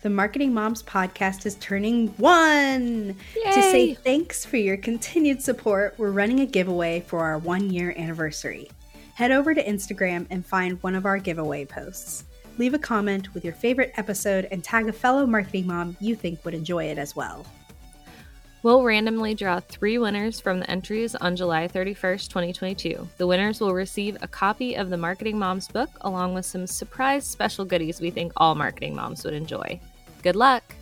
The Marketing Moms podcast is turning 1. Yay! To say thanks for your continued support, we're running a giveaway for our 1-year anniversary. Head over to Instagram and find one of our giveaway posts. Leave a comment with your favorite episode and tag a fellow marketing mom you think would enjoy it as well. We'll randomly draw 3 winners from the entries on July 31st, 2022. The winners will receive a copy of the Marketing Moms book along with some surprise special goodies we think all marketing moms would enjoy. Good luck!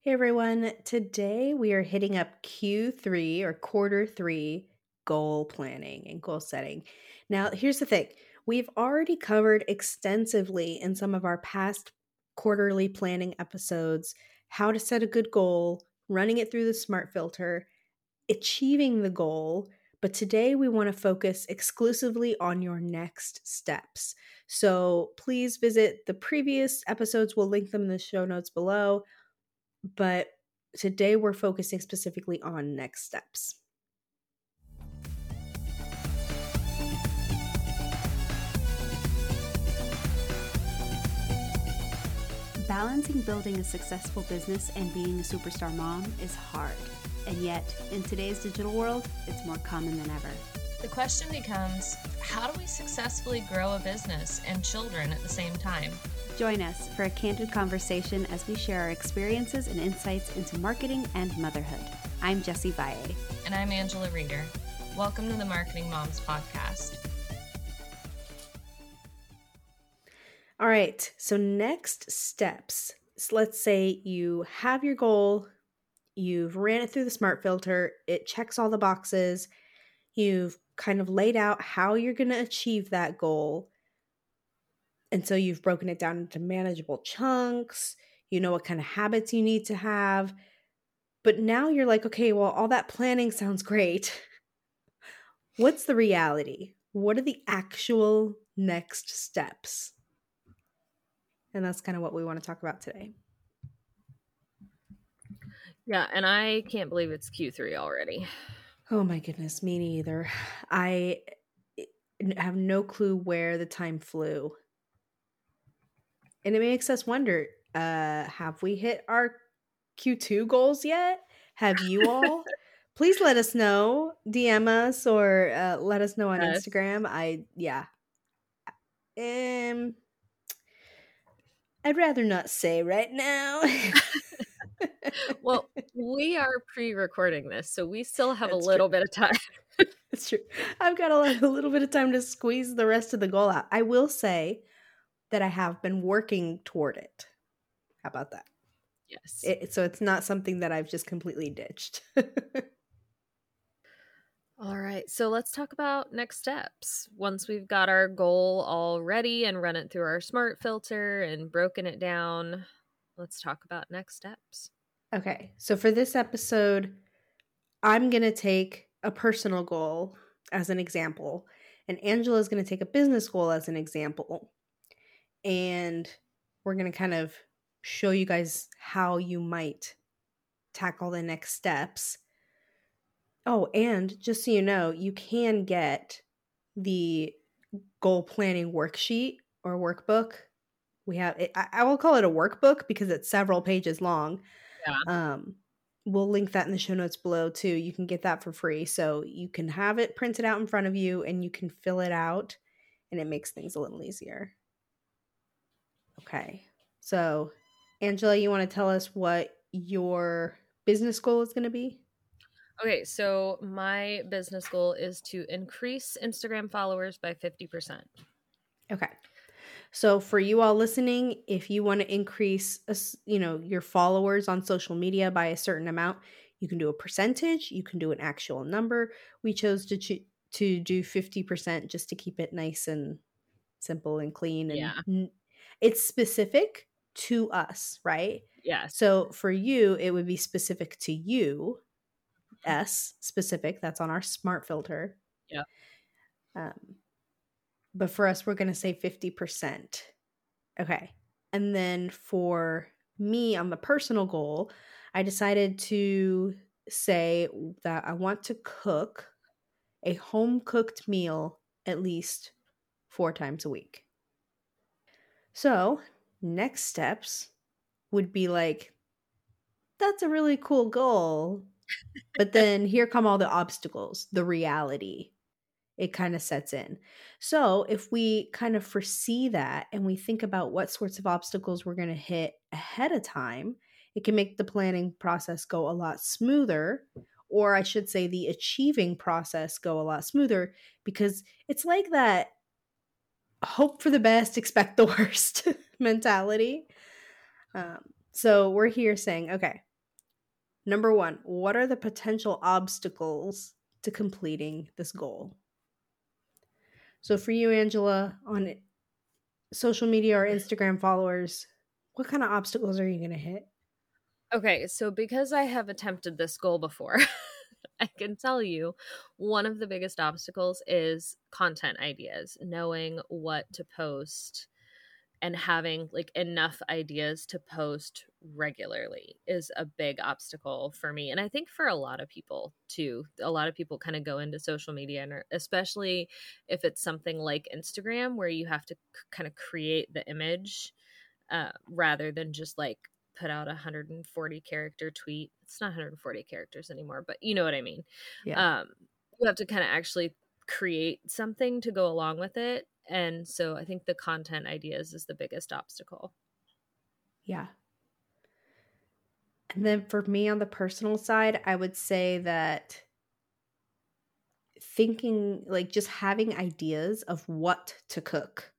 Hey everyone, today we are hitting up Q3 or quarter 3 goal planning and goal setting. Now, here's the thing. We've already covered extensively in some of our past quarterly planning episodes how to set a good goal, running it through the SMART filter, achieving the goal, but today we want to focus exclusively on your next steps. So please visit the previous episodes. We'll link them in the show notes below, but today we're focusing specifically on next steps. Balancing building a successful business and being a superstar mom is hard. And yet, in today's digital world, it's more common than ever. The question becomes, how do we successfully grow a business and children at the same time? Join us for a candid conversation as we share our experiences and insights into marketing and motherhood. I'm Jessie Valle. And I'm Angela Reeder. Welcome to the Marketing Moms Podcast. All right, so next steps. So let's say you have your goal, you've ran it through the SMART filter, it checks all the boxes, you've kind of laid out how you're going to achieve that goal, and so you've broken it down into manageable chunks, you know what kind of habits you need to have, but now you're like, okay, well, all that planning sounds great. What's the reality? What are the actual next steps? And that's kind of what we want to talk about today. Yeah, and I can't believe it's Q3 already. Oh my goodness, me neither. I have no clue where the time flew. And it makes us wonder, have we hit our Q2 goals yet? Have you all? Please let us know. DM us or let us know on Instagram. I'd rather not say right now. Well, we are pre-recording this, so we still have a little bit of time. That's true. I've got a little bit of time to squeeze the rest of the goal out. I will say that I have been working toward it. How about that? Yes. So it's not something that I've just completely ditched. All right, so let's talk about next steps. Once we've got our goal all ready and run it through our SMART filter and broken it down, let's talk about next steps. Okay, so for this episode, I'm going to take a personal goal as an example, and Angela is going to take a business goal as an example, and we're going to kind of show you guys how you might tackle the next steps. Oh, and just so you know, you can get the goal planning worksheet or workbook. We have it, I will call it a workbook because it's several pages long. Yeah. We'll link that in the show notes below too. You can get that for free. So you can have it printed out in front of you and you can fill it out, and it makes things a little easier. Okay. So Angela, you want to tell us what your business goal is going to be? Okay, so my business goal is to increase Instagram followers by 50%. Okay. So for you all listening, if you want to increase, your followers on social media by a certain amount, you can do a percentage, you can do an actual number. We chose to do 50% just to keep it nice and simple and clean. And it's specific to us, right? Yeah. So for you, it would be specific to you. Specific, that's on our SMART filter. Yeah. But for us, we're going to say 50%. Okay. And then for me on the personal goal, I decided to say that I want to cook a home cooked meal at least 4 times a week. So next steps would be like, that's a really cool goal. But then here come all the obstacles, the reality. It kind of sets in. So if we kind of foresee that and we think about what sorts of obstacles we're going to hit ahead of time, it can make the planning process go a lot smoother, or I should say the achieving process go a lot smoother, because it's like that hope for the best, expect the worst mentality. So we're here saying, okay, number one, what are the potential obstacles to completing this goal? So for you, Angela, on social media or Instagram followers, what kind of obstacles are you going to hit? Okay, so because I have attempted this goal before, I can tell you one of the biggest obstacles is content ideas, knowing what to post and having like enough ideas to post regularly is a big obstacle for me. And I think for a lot of people too. A lot of people kind of go into social media, and especially if it's something like Instagram where you have to kind of create the image rather than just like put out a 140 character tweet. It's not 140 characters anymore, but you know what I mean? Yeah. You have to kind of actually create something to go along with it. And so I think the content ideas is the biggest obstacle. Yeah. And then for me on the personal side, I would say that thinking, like just having ideas of what to cook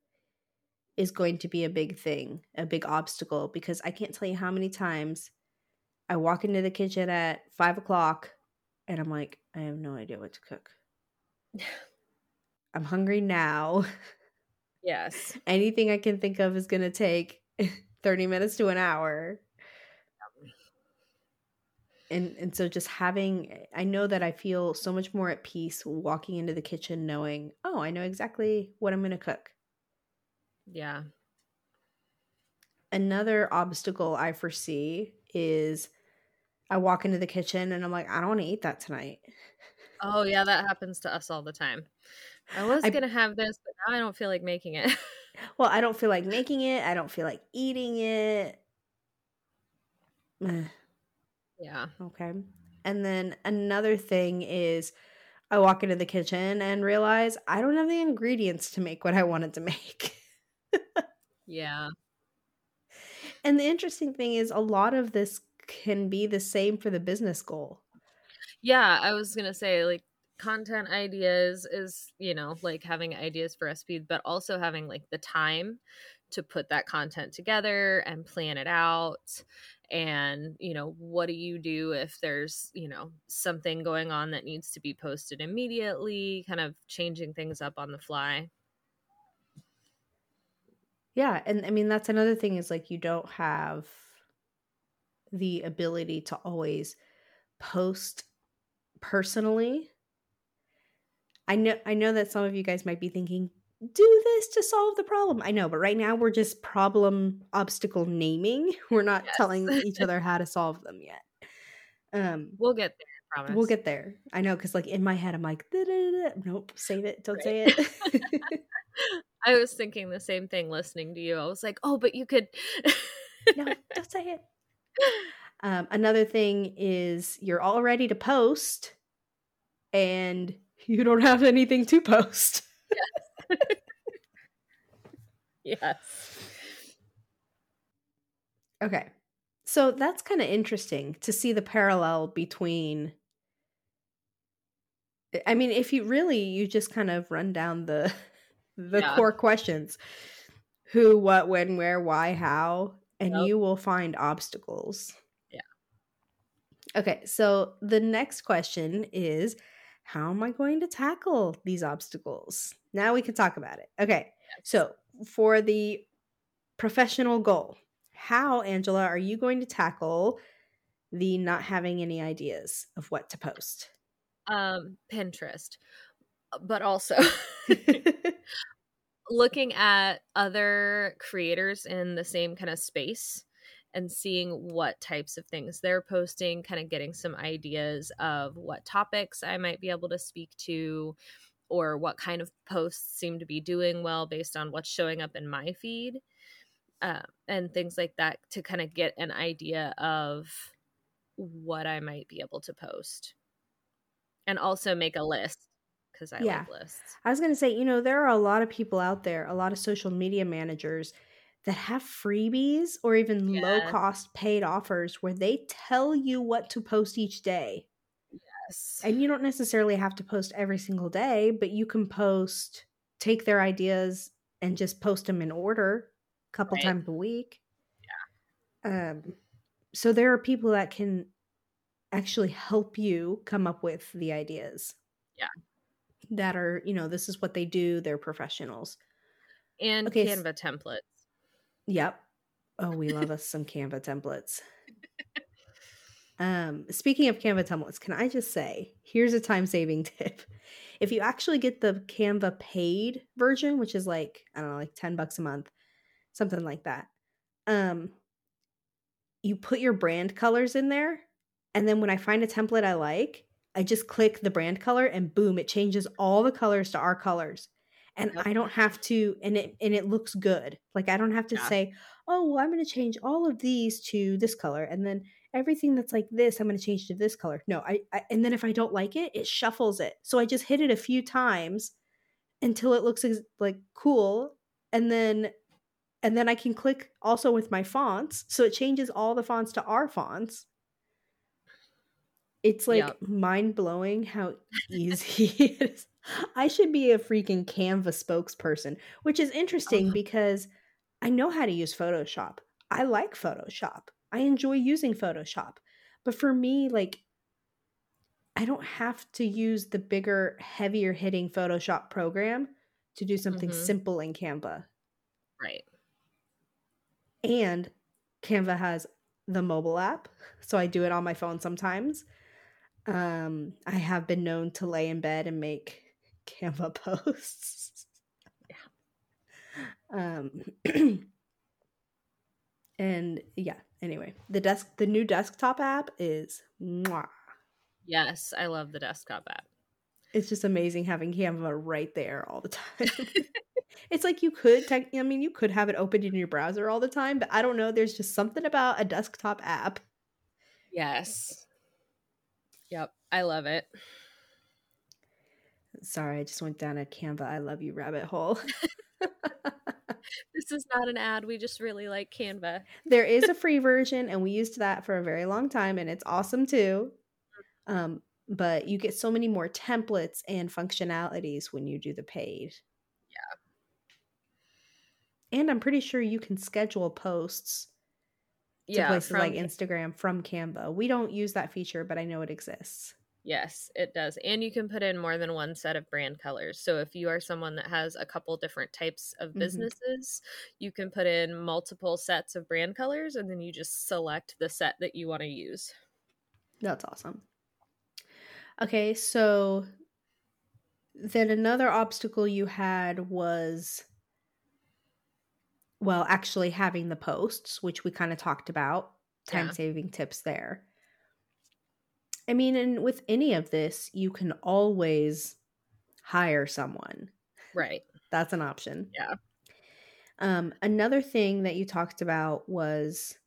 is going to be a big thing, a big obstacle, because I can't tell you how many times I walk into the kitchen at 5 o'clock and I'm like, I have no idea what to cook. I'm hungry now. Yes. Anything I can think of is going to take 30 minutes to an hour. And so just having, I know that I feel so much more at peace walking into the kitchen knowing, oh, I know exactly what I'm going to cook. Yeah. Another obstacle I foresee is I walk into the kitchen and I'm like, I don't want to eat that tonight. Oh, yeah, that happens to us all the time. I was going to have this, but now I don't feel like making it. Well, I don't feel like making it. I don't feel like eating it. Yeah. Okay. And then another thing is I walk into the kitchen and realize I don't have the ingredients to make what I wanted to make. Yeah. And the interesting thing is a lot of this can be the same for the business goal. Yeah, I was going to say, like, content ideas is, you know, like having ideas for recipes, but also having like the time to put that content together and plan it out. And, you know, what do you do if there's, you know, something going on that needs to be posted immediately, kind of changing things up on the fly. Yeah. And I mean, that's another thing is like, you don't have the ability to always post personally. I know that some of you guys might be thinking, do this to solve the problem. I know, but right now we're just problem obstacle naming. We're not telling each other how to solve them yet. We'll get there, I promise. We'll get there. I know, because like in my head, I'm like, da-da-da-da. Nope, save it. Don't say it. I was thinking the same thing listening to you. I was like, oh, but you could. No, don't say it. Another thing is you're all ready to post and you don't have anything to post. Yes. Yes. Okay. So that's kind of interesting to see the parallel between, I mean, if you really, you just kind of run down the core questions, who, what, when, where, why, how, and you will find obstacles. Yeah. Okay. So the next question is, how am I going to tackle these obstacles? Now we can talk about it. Okay. So for the professional goal, how, Angela, are you going to tackle the not having any ideas of what to post? Pinterest, but also looking at other creators in the same kind of space and seeing what types of things they're posting, kind of getting some ideas of what topics I might be able to speak to or what kind of posts seem to be doing well based on what's showing up in my feed. and things like that to kind of get an idea of what I might be able to post. And also make a list, because I love lists. I was going to say, you know, there are a lot of people out there, a lot of social media managers that have freebies or even low-cost paid offers where they tell you what to post each day. Yes. And you don't necessarily have to post every single day, but you can post, take their ideas and just post them in order a couple times a week. Yeah. So there are people that can actually help you come up with the ideas. Yeah. That are, you know, this is what they do. They're professionals. And Canva templates. Yep. Oh, we love us some Canva templates. Speaking of Canva templates, can I just say, here's a time-saving tip. If you actually get the Canva paid version, which is like, I don't know, like $10 a month, something like that. You put your brand colors in there. And then when I find a template I like, I just click the brand color and boom, it changes all the colors to our colors. And I don't have to, and it looks good. Like I don't have to say, oh, well, I'm going to change all of these to this color. And then everything that's like this, I'm going to change to this color. No, I and then if I don't like it, it shuffles it. So I just hit it a few times until it looks like cool. And then I can click also with my fonts. So it changes all the fonts to our fonts. It's like mind-blowing how easy it is. I should be a freaking Canva spokesperson, which is interesting because I know how to use Photoshop. I like Photoshop. I enjoy using Photoshop. But for me, like, I don't have to use the bigger, heavier-hitting Photoshop program to do something simple in Canva. Right. And Canva has the mobile app, so I do it on my phone sometimes. I have been known to lay in bed and make Canva posts. And anyway, the new desktop app is mwah. Yes, I love the desktop app. It's just amazing having Canva right there all the time. It's like you could have it open in your browser all the time, but I don't know. There's just something about a desktop app. Yes. Yep. I love it. Sorry. I just went down a Canva I love you rabbit hole. This is not an ad. We just really like Canva. There is a free version and we used that for a very long time and it's awesome too. But you get so many more templates and functionalities when you do the paid. And I'm pretty sure you can schedule posts to places like Instagram from Canva. We don't use that feature, but I know it exists. Yes, it does. And you can put in more than one set of brand colors. So if you are someone that has a couple different types of businesses, you can put in multiple sets of brand colors, and then you just select the set that you want to use. That's awesome. Okay, so then another obstacle you had was... well, actually having the posts, which we kind of talked about, time-saving tips there. I mean, and with any of this, you can always hire someone. Right. That's an option. Yeah. Another thing that you talked about was,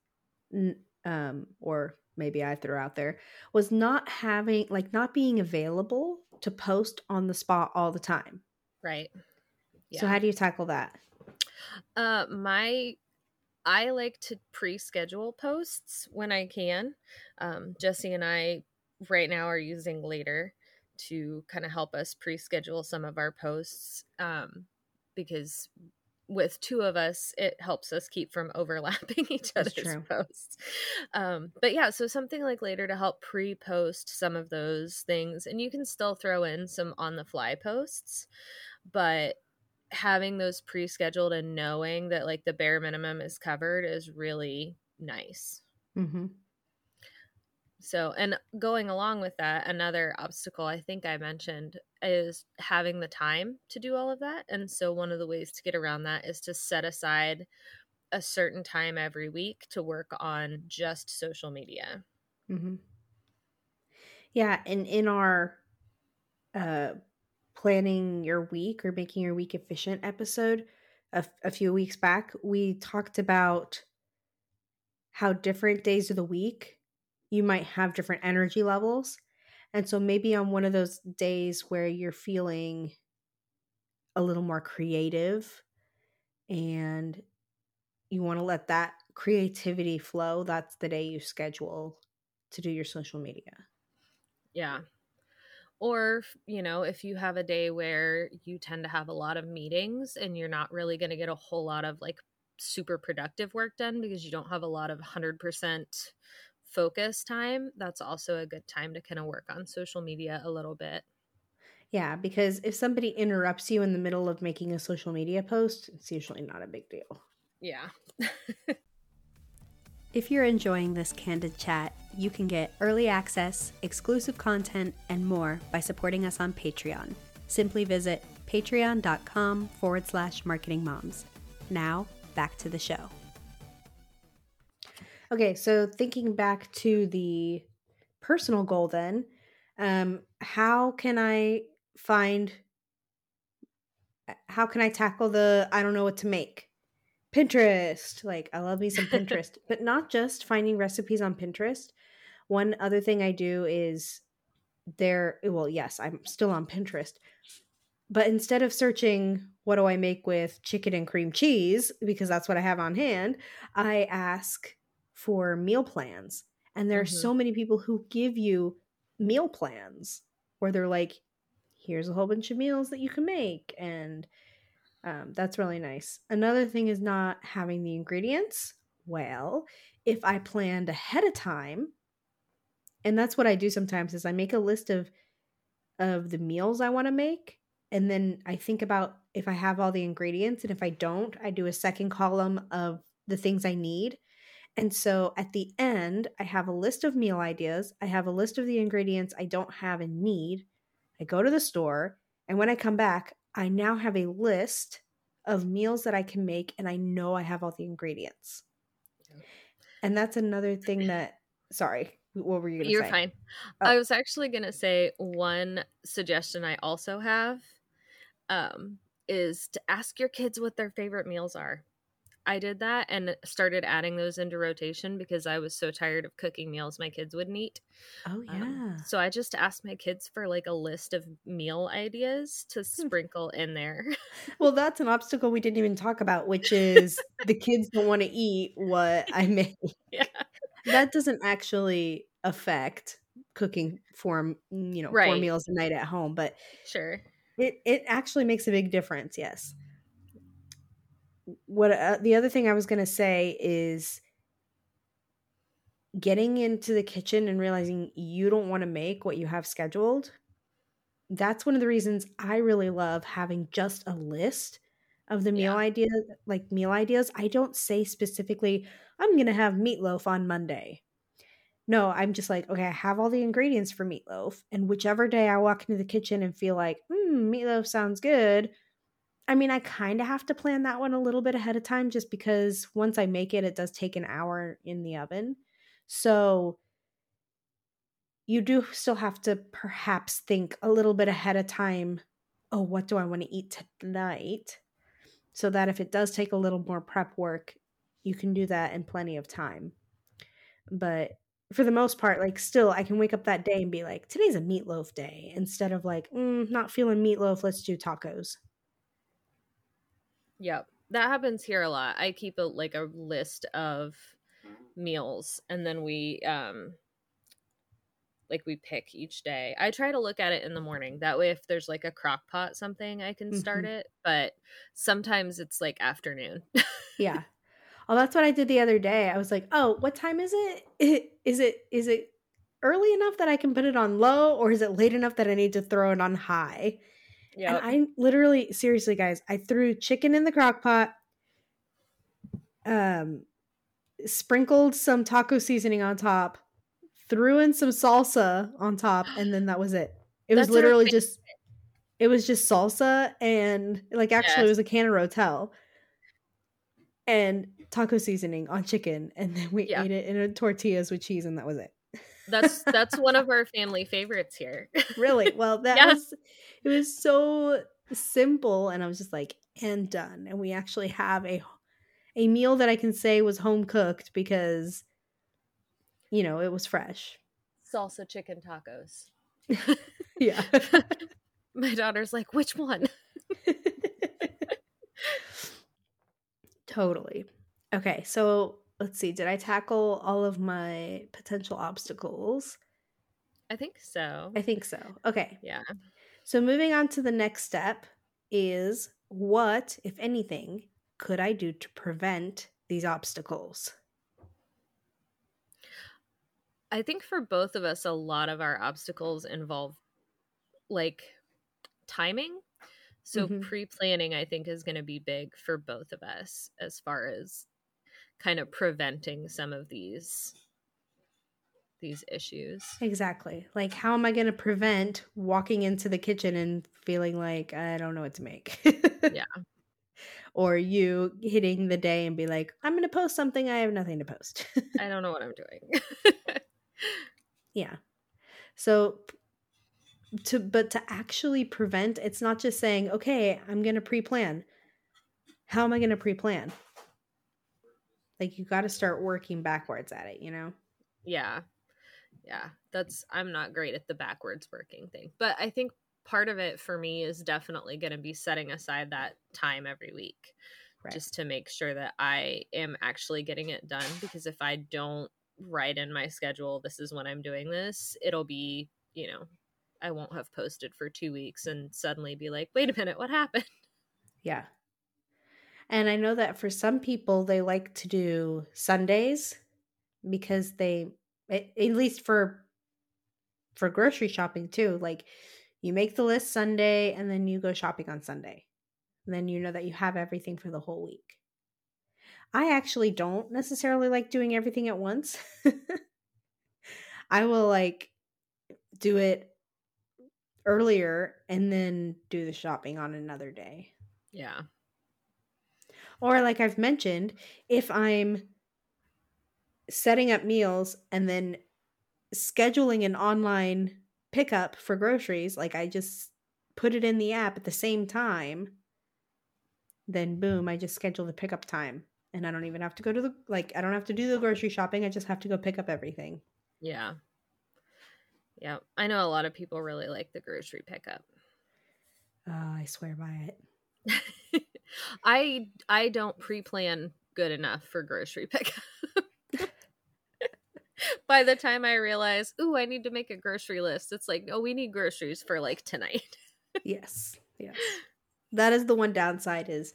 or maybe I threw out there, was not being available to post on the spot all the time. Right. Yeah. So how do you tackle that? I like to pre-schedule posts when I can. Jessie and I right now are using Later to kind of help us pre-schedule some of our posts, because with two of us, it helps us keep from overlapping each other's posts. But yeah, so something like Later to help pre-post some of those things, and you can still throw in some on-the-fly posts, but having those pre-scheduled and knowing that like the bare minimum is covered is really nice. So, and going along with that, another obstacle I think I mentioned is having the time to do all of that. And so one of the ways to get around that is to set aside a certain time every week to work on just social media. Yeah. And in our, planning your week or making your week efficient episode, a few weeks back, we talked about how different days of the week you might have different energy levels. And so maybe on one of those days where you're feeling a little more creative and you want to let that creativity flow, that's the day you schedule to do your social media. Yeah. Or, you know, if you have a day where you tend to have a lot of meetings and you're not really going to get a whole lot of like super productive work done because you don't have a lot of 100% focus time, that's also a good time to kind of work on social media a little bit. Yeah, because if somebody interrupts you in the middle of making a social media post, it's usually not a big deal. Yeah. If you're enjoying this candid chat, you can get early access, exclusive content, and more by supporting us on Patreon. Simply visit patreon.com/marketingmoms. Now, back to the show. Okay, so thinking back to the personal goal then, how can I tackle the I don't know what to make? Pinterest. Like, I love me some Pinterest, but not just finding recipes on Pinterest. One other thing I do is yes, I'm still on Pinterest, but instead of searching, what do I make with chicken and cream cheese? Because that's what I have on hand. I ask for meal plans. And there are so many people who give you meal plans where they're like, here's a whole bunch of meals that you can make. And that's really nice. Another thing is not having the ingredients. Well, if I planned ahead of time, and that's what I do sometimes, is I make a list of the meals I want to make. And then I think about if I have all the ingredients, and if I don't, I do a second column of the things I need. And so at the end, I have a list of meal ideas. I have a list of the ingredients I don't have and need. I go to the store, and when I come back, I now have a list of meals that I can make, and I know I have all the ingredients. Yeah. And that's another thing that, sorry, what were you going to say? You're fine. Oh. I was actually going to say one suggestion I also have is to ask your kids what their favorite meals are. I did that and started adding those into rotation because I was so tired of cooking meals my kids wouldn't eat. Oh, yeah. So I just asked my kids for like a list of meal ideas to sprinkle in there. Well, that's an obstacle we didn't even talk about, which is the kids don't want to eat what I make. Yeah. That doesn't actually affect cooking four meals a night at home, but sure, it actually makes a big difference. Yes. What the other thing I was going to say is getting into the kitchen and realizing you don't want to make what you have scheduled. That's one of the reasons I really love having just a list of the meal ideas, like meal ideas. I don't say specifically, I'm going to have meatloaf on Monday. No, I'm just like, okay, I have all the ingredients for meatloaf. And whichever day I walk into the kitchen and feel like, meatloaf sounds good. I mean, I kind of have to plan that one a little bit ahead of time just because once I make it, it does take an hour in the oven. So you do still have to perhaps think a little bit ahead of time, oh, what do I want to eat tonight? So that if it does take a little more prep work, you can do that in plenty of time. But for the most part, like still, I can wake up that day and be like, today's a meatloaf day instead of like, not feeling meatloaf, let's do tacos. Yep. That happens here a lot. I keep a list of meals and then we pick each day. I try to look at it in the morning. That way, if there's like a crock pot, something I can start it, but sometimes it's like afternoon. Yeah. Oh, that's what I did the other day. I was like, oh, what time is it? Is it early enough that I can put it on low, or is it late enough that I need to throw it on high? Yep. And I literally, seriously, guys, I threw chicken in the crock pot, sprinkled some taco seasoning on top, threw in some salsa on top, and then that was it. It was just salsa and it was a can of Rotel and taco seasoning on chicken. And then we ate it in tortillas with cheese, and that was it. That's one of our family favorites here. Really? Well, that was so simple. And I was just like, and done. And we actually have a meal that I can say was home cooked because, you know, it was fresh. Salsa chicken tacos. Yeah. My daughter's like, which one? Totally. Okay. So let's see. Did I tackle all of my potential obstacles? I think so. Okay. Yeah. So moving on to the next step is what, if anything, could I do to prevent these obstacles? I think for both of us, a lot of our obstacles involve like timing. So pre-planning, I think, is going to be big for both of us as far as kind of preventing some of these issues. Exactly. Like, how am I going to prevent walking into the kitchen and feeling like I don't know what to make? Yeah. Or you hitting the day and be like, I'm going to post something. I have nothing to post. I don't know what I'm doing. Yeah. So but to actually prevent, it's not just saying, okay, I'm going to pre-plan. How am I going to pre-plan? Like, you got to start working backwards at it, you know? Yeah. Yeah, I'm not great at the backwards working thing. But I think part of it for me is definitely going to be setting aside that time every week, right, just to make sure that I am actually getting it done. Because if I don't write in my schedule, this is when I'm doing this, it'll be, you know, I won't have posted for 2 weeks and suddenly be like, wait a minute, what happened? Yeah. And I know that for some people, they like to do Sundays because they... At least for grocery shopping too, like you make the list Sunday and then you go shopping on Sunday. And then you know that you have everything for the whole week. I actually don't necessarily like doing everything at once. I will like do it earlier and then do the shopping on another day. Yeah. Or like I've mentioned, if I'm setting up meals and then scheduling an online pickup for groceries, like I just put it in the app at the same time, then boom, I just schedule the pickup time and I don't even have to go to I don't have to do the grocery shopping. I just have to go pick up everything. Yeah. Yeah. I know a lot of people really like the grocery pickup. I swear by it. I don't pre-plan good enough for grocery pickup. By the time I realize, ooh, I need to make a grocery list, it's like, oh, we need groceries for like tonight. Yes. Yes. That is the one downside is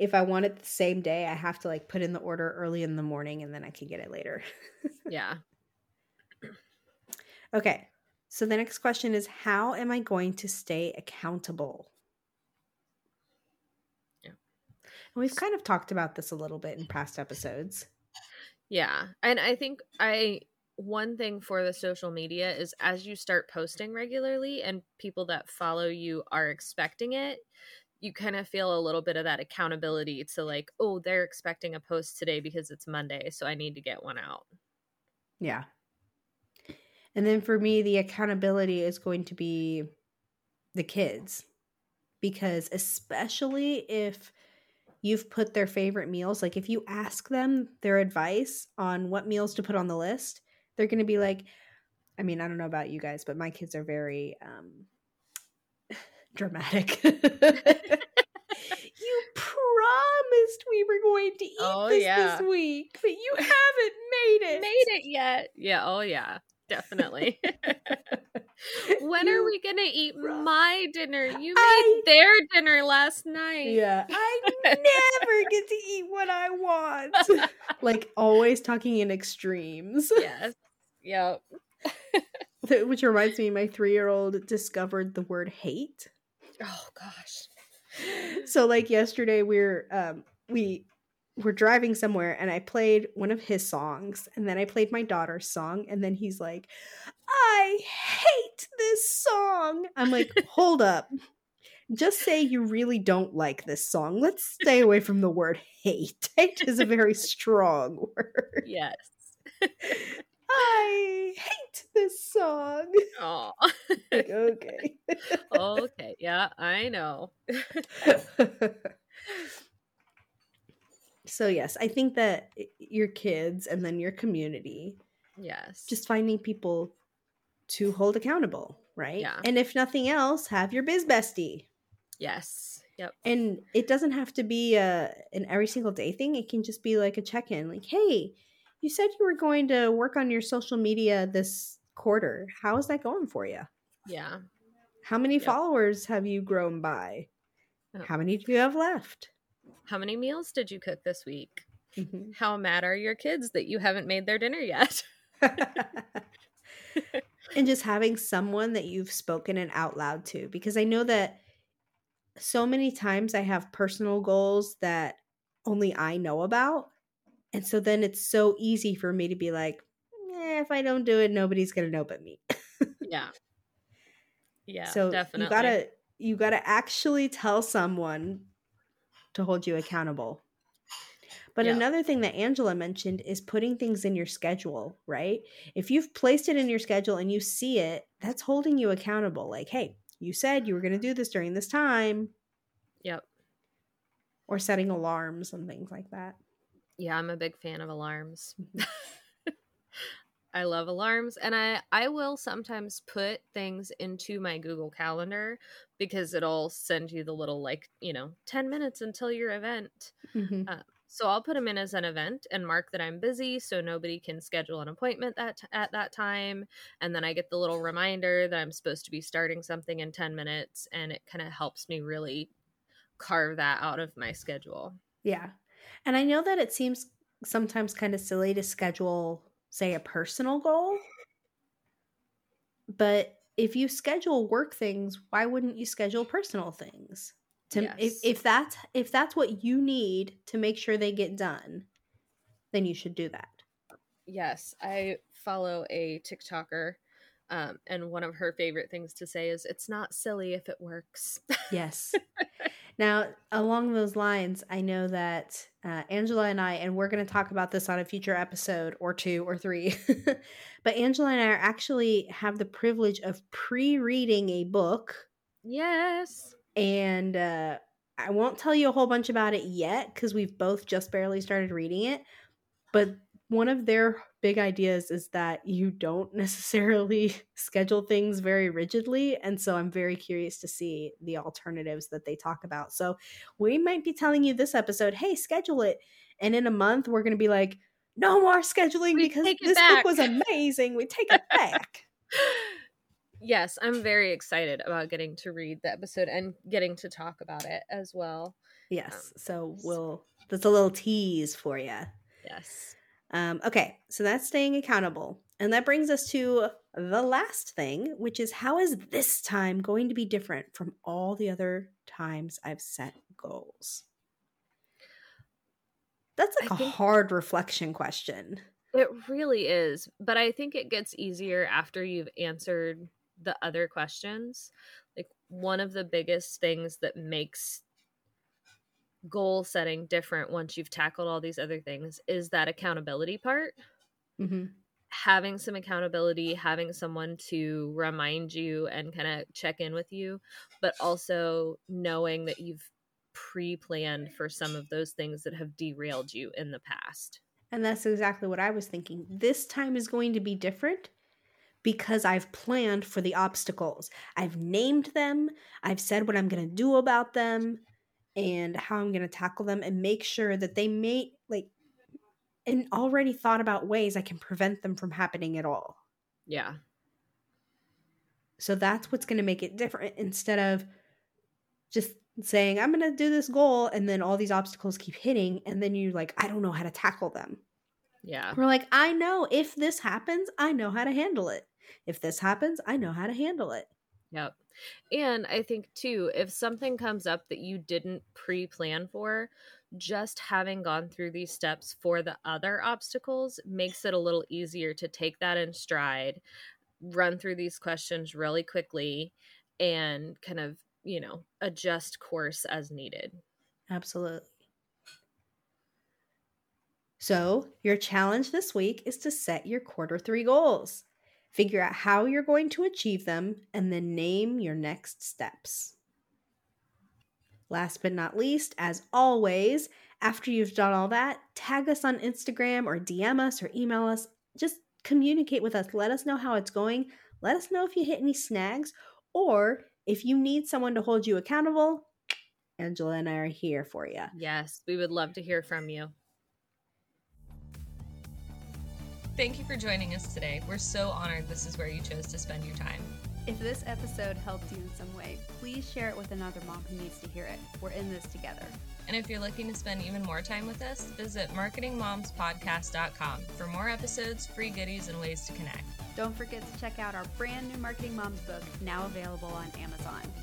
if I want it the same day, I have to like put in the order early in the morning and then I can get it later. Yeah. Okay. So the next question is, how am I going to stay accountable? Yeah. And we've kind of talked about this a little bit in past episodes. Yeah. And I think one thing for the social media is as you start posting regularly and people that follow you are expecting it, you kind of feel a little bit of that accountability to like, oh, they're expecting a post today because it's Monday, so I need to get one out. Yeah. And then for me, the accountability is going to be the kids, because especially if you've put their favorite meals. Like if you ask them their advice on what meals to put on the list, they're going to be like, I mean, I don't know about you guys, but my kids are very dramatic. You promised we were going to eat this week, but you haven't made it yet. Yeah. Oh yeah, definitely. When are we going to eat my dinner? You made their dinner last night. Yeah. I never get to eat what I want. Like always talking in extremes. Yes. Yep. Which reminds me, my 3-year-old discovered the word hate. Oh gosh. So like yesterday we're driving somewhere and I played one of his songs and then I played my daughter's song and then he's like, I hate this song. I'm like, hold up. Just say you really don't like this song. Let's stay away from the word hate. Hate is a very strong word. Yes. I hate this song. Oh. Like, okay. Okay. Yeah, I know. So yes, I think that your kids and then your community. Yes. Just finding people to hold accountable, right? Yeah. And if nothing else, have your biz bestie. Yes. Yep. And it doesn't have to be an every single day thing. It can just be like a check-in. Like, hey, you said you were going to work on your social media this quarter. How is that going for you? Yeah. How many followers have you grown by? Oh. How many do you have left? How many meals did you cook this week? Mm-hmm. How mad are your kids that you haven't made their dinner yet? And just having someone that you've spoken it out loud to. Because I know that so many times I have personal goals that only I know about. And so then it's so easy for me to be like, if I don't do it, nobody's going to know but me. Yeah. Yeah, so definitely. You gotta actually tell someone to hold you accountable. But another thing that Angela mentioned is putting things in your schedule, right? If you've placed it in your schedule and you see it, that's holding you accountable. Like, hey, you said you were going to do this during this time. Yep. Or setting alarms and things like that. Yeah, I'm a big fan of alarms. I love alarms, and I will sometimes put things into my Google Calendar because it'll send you the little 10 minutes until your event. Mm-hmm. So I'll put them in as an event and mark that I'm busy so nobody can schedule an appointment at that time. And then I get the little reminder that I'm supposed to be starting something in 10 minutes, and it kind of helps me really carve that out of my schedule. Yeah. And I know that it seems sometimes kind of silly to schedule, say, a personal goal. But if you schedule work things, why wouldn't you schedule personal things? If that's what you need to make sure they get done, then you should do that. Yes. I follow a TikToker, and one of her favorite things to say is, it's not silly if it works. Yes. Now, along those lines, I know that Angela and I, and we're going to talk about this on a future episode or two or three, but Angela and I are actually have the privilege of pre-reading a book. Yes. And I won't tell you a whole bunch about it yet because we've both just barely started reading it. But one of their big ideas is that you don't necessarily schedule things very rigidly. And so I'm very curious to see the alternatives that they talk about. So we might be telling you this episode, hey, schedule it. And in a month, we're going to be like, no more scheduling because this book was amazing. We take it back. Yes, I'm very excited about getting to read the episode and getting to talk about it as well. Yes, that's a little tease for you. Yes. Okay, so that's staying accountable. And that brings us to the last thing, which is how is this time going to be different from all the other times I've set goals? That's like a hard reflection question. It really is, but I think it gets easier after you've answered the other questions. Like, one of the biggest things that makes goal setting different once you've tackled all these other things is that accountability part. Mm-hmm. Having some accountability, having someone to remind you and kind of check in with you, but also knowing that you've pre-planned for some of those things that have derailed you in the past. And that's exactly what I was thinking. This time is going to be different because I've planned for the obstacles. I've named them. I've said what I'm going to do about them and how I'm going to tackle them and make sure that they may, and already thought about ways I can prevent them from happening at all. Yeah. So that's what's going to make it different instead of just saying, I'm going to do this goal, and then all these obstacles keep hitting, and then you're like, I don't know how to tackle them. Yeah. We're like, I know if this happens, I know how to handle it. If this happens, I know how to handle it. Yep. And I think, too, if something comes up that you didn't pre-plan for, just having gone through these steps for the other obstacles makes it a little easier to take that in stride, run through these questions really quickly, and kind of adjust course as needed. Absolutely. So your challenge this week is to set your quarter 3 goals. Figure out how you're going to achieve them and then name your next steps. Last but not least, as always, after you've done all that, tag us on Instagram or DM us or email us. Just communicate with us. Let us know how it's going. Let us know if you hit any snags or if you need someone to hold you accountable. Angela and I are here for you. Yes, we would love to hear from you. Thank you for joining us today. We're so honored this is where you chose to spend your time. If this episode helped you in some way, please share it with another mom who needs to hear it. We're in this together. And if you're looking to spend even more time with us, visit MarketingMomsPodcast.com for more episodes, free goodies, and ways to connect. Don't forget to check out our brand new Marketing Moms book, now available on Amazon.